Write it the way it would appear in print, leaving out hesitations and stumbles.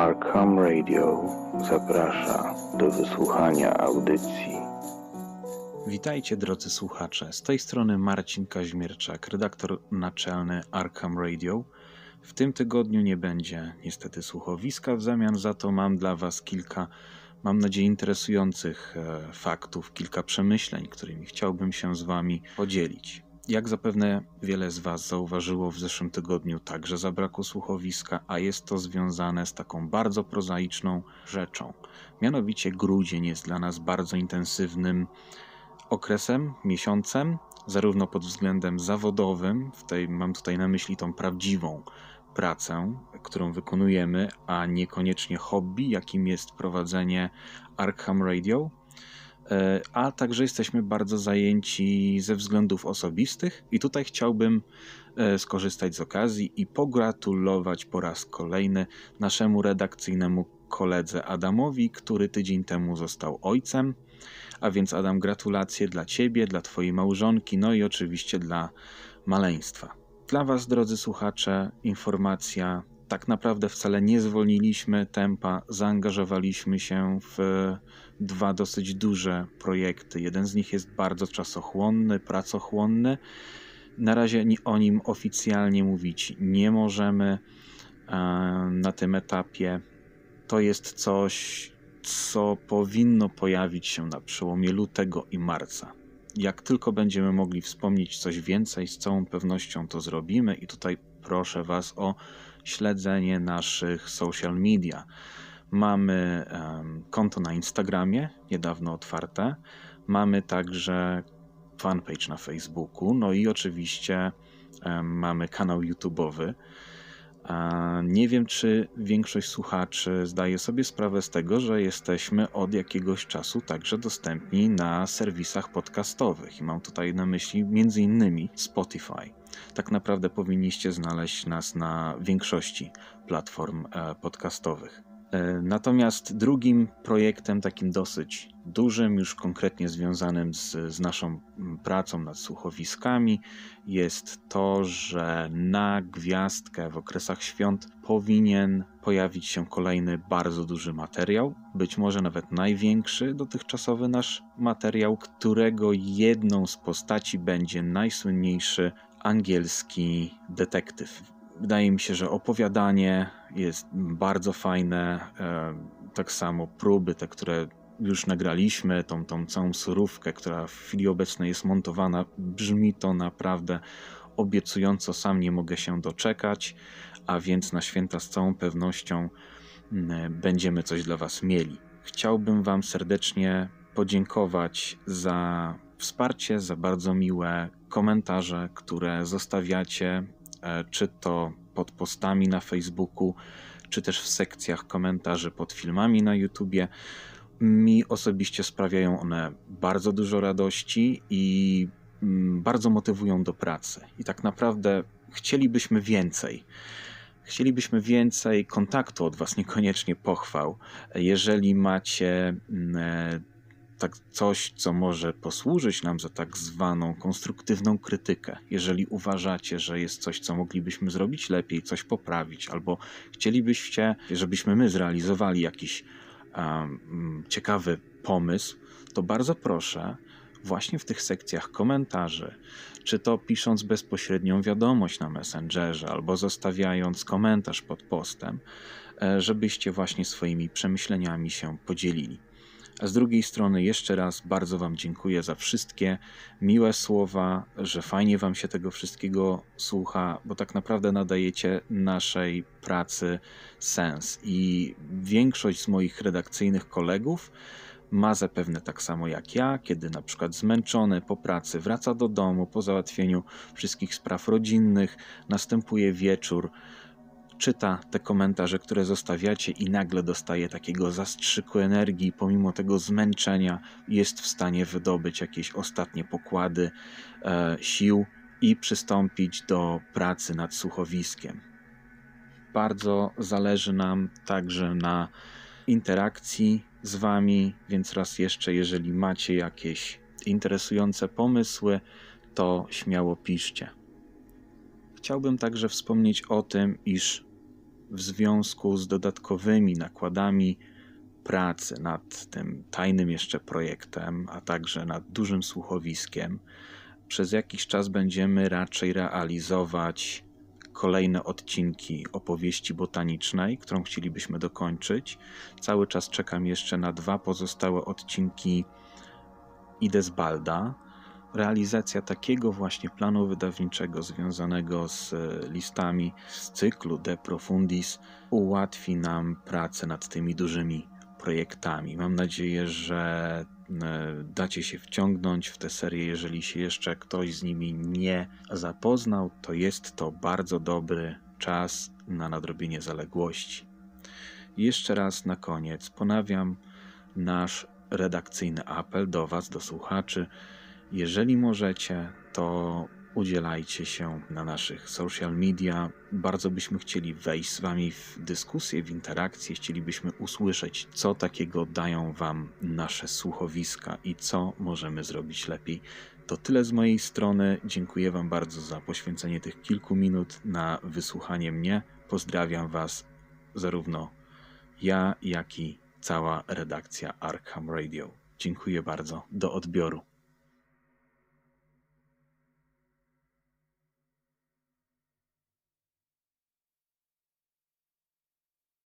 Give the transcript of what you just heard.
Arkham Radio zaprasza do wysłuchania audycji. Witajcie drodzy słuchacze, z tej strony Marcin Kaźmierczak, redaktor naczelny Arkham Radio. W tym tygodniu nie będzie niestety słuchowiska, w zamian za to mam dla Was kilka, mam nadzieję, interesujących faktów, kilka przemyśleń, którymi chciałbym się z Wami podzielić. Jak zapewne wiele z Was zauważyło, w zeszłym tygodniu także zabrakło słuchowiska, a jest to związane z taką bardzo prozaiczną rzeczą. Mianowicie grudzień jest dla nas bardzo intensywnym okresem, miesiącem, zarówno pod względem zawodowym, mam tutaj na myśli tą prawdziwą pracę, którą wykonujemy, a niekoniecznie hobby, jakim jest prowadzenie Arkham Radio, a także jesteśmy bardzo zajęci ze względów osobistych i tutaj chciałbym skorzystać z okazji i pogratulować po raz kolejny naszemu redakcyjnemu koledze Adamowi, który tydzień temu został ojcem. A więc Adam, gratulacje dla Ciebie, dla Twojej małżonki, no i oczywiście dla maleństwa. Dla Was, drodzy słuchacze, informacja, tak naprawdę wcale nie zwolniliśmy tempa, zaangażowaliśmy się w dwa dosyć duże projekty. Jeden z nich jest bardzo czasochłonny, pracochłonny. Na razie o nim oficjalnie mówić nie możemy na tym etapie. To jest coś, co powinno pojawić się na przełomie lutego i marca. Jak tylko będziemy mogli wspomnieć coś więcej, z całą pewnością to zrobimy i tutaj proszę Was o śledzenie naszych social media. Mamy konto na Instagramie, niedawno otwarte. Mamy także fanpage na Facebooku, no i oczywiście mamy kanał YouTube'owy. Nie wiem, czy większość słuchaczy zdaje sobie sprawę z tego, że jesteśmy od jakiegoś czasu także dostępni na serwisach podcastowych i mam tutaj na myśli m.in. Spotify. Tak naprawdę powinniście znaleźć nas na większości platform podcastowych. Natomiast drugim projektem, takim dosyć dużym, już konkretnie związanym z naszą pracą nad słuchowiskami, jest to, że na gwiazdkę w okresach świąt powinien pojawić się kolejny bardzo duży materiał, być może nawet największy dotychczasowy nasz materiał, którego jedną z postaci będzie najsłynniejszy angielski detektyw. Wydaje mi się, że opowiadanie jest bardzo fajne, tak samo próby, te, które już nagraliśmy, tą całą surówkę, która w chwili obecnej jest montowana, brzmi to naprawdę obiecująco, sam nie mogę się doczekać, a więc na święta z całą pewnością będziemy coś dla Was mieli. Chciałbym Wam serdecznie podziękować za wsparcie, za bardzo miłe komentarze, które zostawiacie, czy to pod postami na Facebooku, czy też w sekcjach komentarzy pod filmami na YouTubie. Mi osobiście sprawiają one bardzo dużo radości i bardzo motywują do pracy. I tak naprawdę chcielibyśmy więcej. Chcielibyśmy więcej kontaktu od Was, niekoniecznie pochwał. Jeżeli macie tak coś, co może posłużyć nam za tak zwaną konstruktywną krytykę. Jeżeli uważacie, że jest coś, co moglibyśmy zrobić lepiej, coś poprawić, albo chcielibyście, żebyśmy my zrealizowali jakiś ciekawy pomysł, to bardzo proszę właśnie w tych sekcjach komentarzy, czy to pisząc bezpośrednią wiadomość na Messengerze, albo zostawiając komentarz pod postem, żebyście właśnie swoimi przemyśleniami się podzielili. A z drugiej strony jeszcze raz bardzo Wam dziękuję za wszystkie miłe słowa, że fajnie Wam się tego wszystkiego słucha, bo tak naprawdę nadajecie naszej pracy sens i większość z moich redakcyjnych kolegów ma zapewne tak samo jak ja, kiedy na przykład zmęczony po pracy wraca do domu po załatwieniu wszystkich spraw rodzinnych, następuje wieczór, czyta te komentarze, które zostawiacie i nagle dostaje takiego zastrzyku energii, pomimo tego zmęczenia jest w stanie wydobyć jakieś ostatnie pokłady sił i przystąpić do pracy nad słuchowiskiem. Bardzo zależy nam także na interakcji z Wami, więc raz jeszcze, jeżeli macie jakieś interesujące pomysły, to śmiało piszcie. Chciałbym także wspomnieć o tym, iż w związku z dodatkowymi nakładami pracy nad tym tajnym jeszcze projektem, a także nad dużym słuchowiskiem, przez jakiś czas będziemy raczej realizować kolejne odcinki opowieści botanicznej, którą chcielibyśmy dokończyć. Cały czas czekam jeszcze na 2 pozostałe odcinki Idesbalda. Realizacja takiego właśnie planu wydawniczego związanego z listami z cyklu De Profundis ułatwi nam pracę nad tymi dużymi projektami. Mam nadzieję, że dacie się wciągnąć w tę serię. Jeżeli się jeszcze ktoś z nimi nie zapoznał, to jest to bardzo dobry czas na nadrobienie zaległości. Jeszcze raz na koniec ponawiam nasz redakcyjny apel do Was, do słuchaczy. Jeżeli możecie, to udzielajcie się na naszych social media. Bardzo byśmy chcieli wejść z Wami w dyskusję, w interakcję. Chcielibyśmy usłyszeć, co takiego dają Wam nasze słuchowiska i co możemy zrobić lepiej. To tyle z mojej strony. Dziękuję Wam bardzo za poświęcenie tych kilku minut na wysłuchanie mnie. Pozdrawiam Was zarówno ja, jak i cała redakcja Arkham Radio. Dziękuję bardzo. Do odbioru.